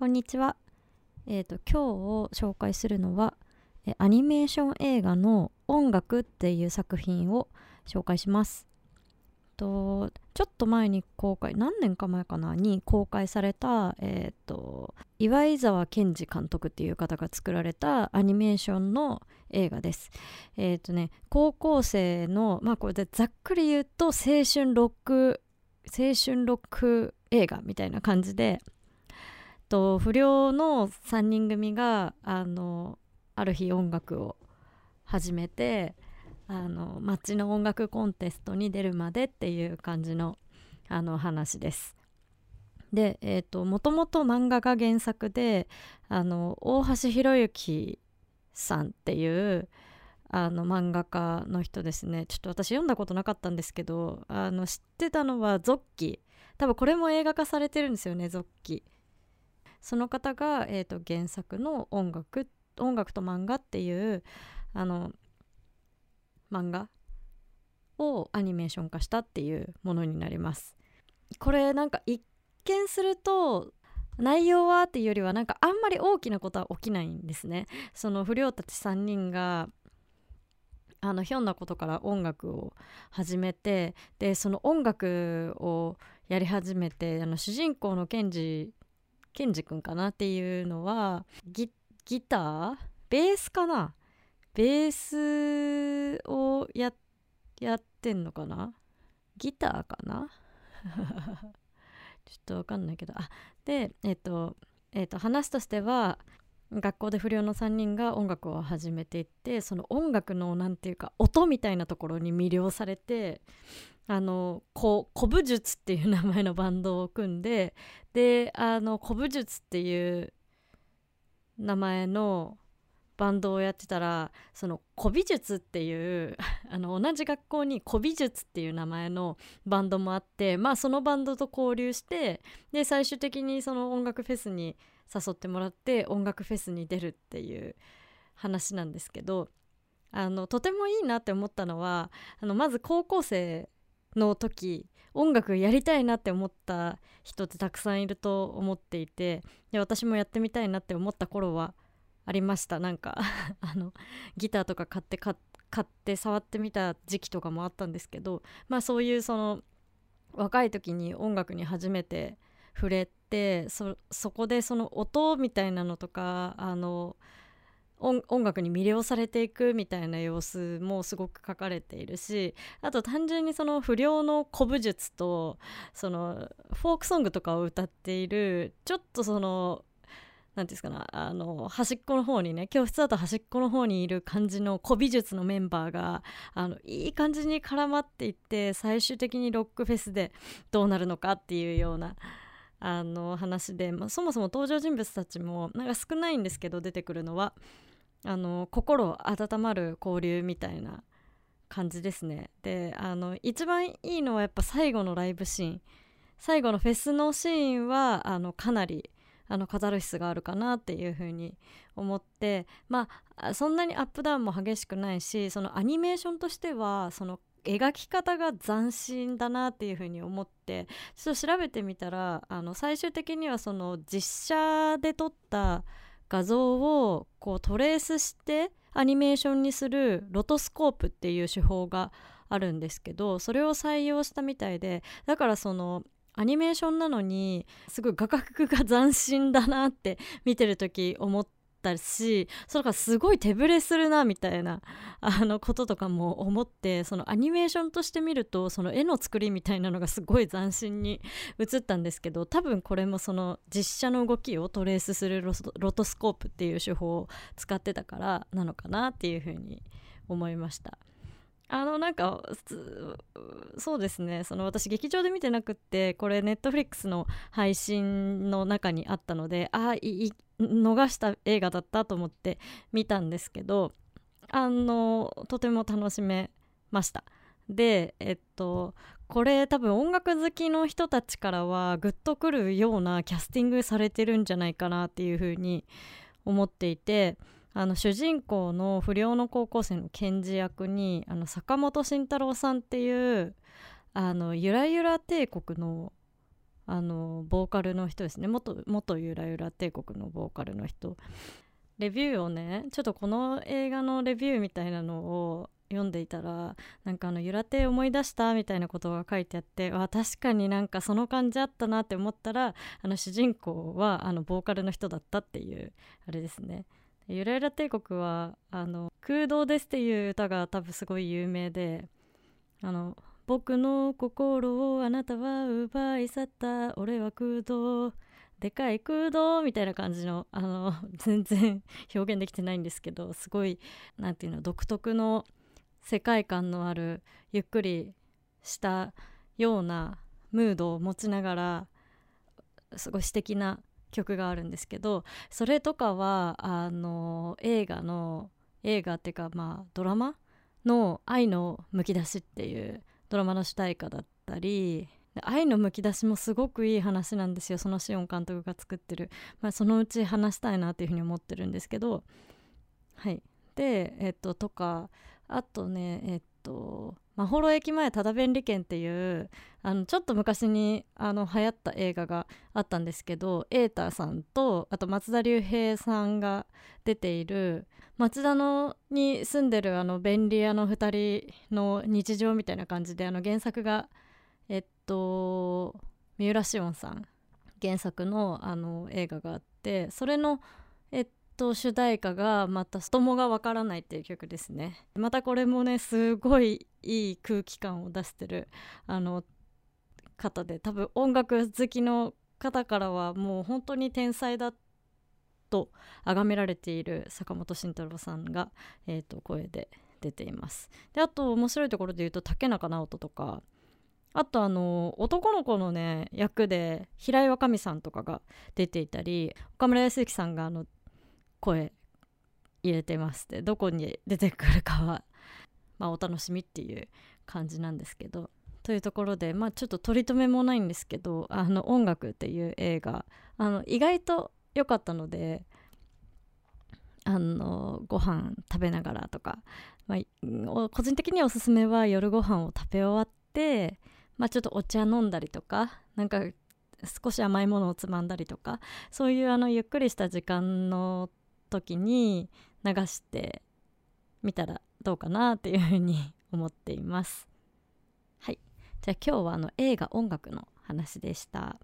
こんにちは。今日紹介するのはアニメーション映画の音楽っていう作品を紹介します。ちょっと前に何年か前に公開された、岩井沢健二監督っていう方が作られたアニメーションの映画です。高校生の、これでざっくり言うと青春ロック映画みたいな感じで、不良の3人組がある日音楽を始めて街の音楽コンテストに出るまでっていう感じの話です。で、もともと漫画が原作で大橋博之さんっていう漫画家の人ですね。ちょっと私読んだことなかったんですけど知ってたのはゾッキ、多分これも映画化されてるんですよね。ゾッキ、その方が、原作の音楽と漫画っていう漫画をアニメーション化したっていうものになります。これ一見すると内容はっていうよりはあんまり大きなことは起きないんですね。その不良たち3人がひょんなことから音楽を始めて、でその音楽をやり始めて主人公のケンジ君かなっていうのはギターベースかな、ベースをやってんのかな、ギターかなちょっと分かんないけど、で話としては学校で不良の3人が音楽を始めていって、その音楽の音みたいなところに魅了されて古武術っていう名前のバンドを組んで、で古武術っていう名前のバンドをやってたら、その古美術っていう同じ学校に古美術っていう名前のバンドもあって、そのバンドと交流して、で最終的にその音楽フェスに誘ってもらって音楽フェスに出るっていう話なんですけど、とてもいいなって思ったのはまず高校生の時音楽やりたいなって思った人ってたくさんいると思っていて、で私もやってみたいなって思った頃はありました。ギターとか買って触ってみた時期とかもあったんですけど、そういうその若い時に音楽に初めて触れて、そこでその音みたいなのとか音楽に魅了されていくみたいな様子もすごく書かれているし、あと単純にその不良の古武術とそのフォークソングとかを歌っている、ちょっとその端っこの方にね、教室だと端っこの方にいる感じの古美術のメンバーがいい感じに絡まっていって、最終的にロックフェスでどうなるのかっていうような話で、そもそも登場人物たちも少ないんですけど、出てくるのは心温まる交流みたいな感じですね。で一番いいのはやっぱ最後のライブシーン、最後のフェスのシーンはかなりカタルシスがあるかなっていうふうに思って、そんなにアップダウンも激しくないし、そのアニメーションとしてはその描き方が斬新だなっていうふうに思って、ちょっと調べてみたら最終的にはその実写で撮った画像をトレースしてアニメーションにするロトスコープっていう手法があるんですけど、それを採用したみたいで、だからそのアニメーションなのにすごい画角が斬新だなって見てる時思ったし、それからすごい手ぶれするなみたいなこととかも思って、そのアニメーションとして見るとその絵の作りみたいなのがすごい斬新に映ったんですけど、多分これもその実写の動きをトレースするロトスコープっていう手法を使ってたからなのかなっていうふうに思いました。そうですね、その私劇場で見てなくって、これネットフリックスの配信の中にあったので逃した映画だったと思って見たんですけど、とても楽しめました。でこれ多分音楽好きの人たちからはグッとくるようなキャスティングされてるんじゃないかなっていうふうに思っていて、主人公の不良の高校生の検事役に坂本慎太郎さんっていうゆらゆら帝国の、ボーカルの人ですね、元ゆらゆら帝国のボーカルの人、レビューをね、ちょっとこの映画のレビューみたいなのを読んでいたら、なんかゆら亭思い出したみたいなことが書いてあって、わ、確かになんかその感じあったなって思ったら、主人公はボーカルの人だったっていう、あれですね。ゆらゆら帝国は空洞ですっていう歌が多分すごい有名で、僕の心をあなたは奪い去った、俺は空洞、でかい空洞みたいな感じの、全然表現できてないんですけど、すごいなんていうの、独特の世界観のあるゆっくりしたようなムードを持ちながら、すごい詩的な曲があるんですけど、それとかは映画っていうか、まあドラマの愛のむき出しっていうドラマの主題歌だったり、愛のむき出しもすごくいい話なんですよ。そのシオン監督が作ってる、そのうち話したいなっていうふうに思ってるんですけど、はい。で、とか、あとね、まほろ駅前ただ便利券っていう、ちょっと昔に流行った映画があったんですけど、瑛太さんとあと松田龍平さんが出ている、町田に住んでる便利屋の2人の日常みたいな感じで、原作が三浦紫音さん原作の映画があって、それの主題歌がまた「友がわからない」っていう曲ですね。またこれもね、すごいいい空気感を出してる方で、多分音楽好きの方からはもう本当に天才だと崇められている坂本慎太郎さんが、声で出ています。で、あと面白いところで言うと竹中直人とか、あと男の子のね役で平井若美さんとかが出ていたり、岡村康之さんが声入れてます。で、どこに出てくるかは、お楽しみっていう感じなんですけど、というところで、ちょっと取り留めもないんですけど、音楽っていう映画意外と良かったので、ご飯食べながらとか、個人的におすすめは夜ご飯を食べ終わって、ちょっとお茶飲んだりとか、なんか少し甘いものをつまんだりとか、そういうゆっくりした時間の時に流してみたらどうかなっていうふうに思っています。はい、じゃあ今日は映画音楽の話でした。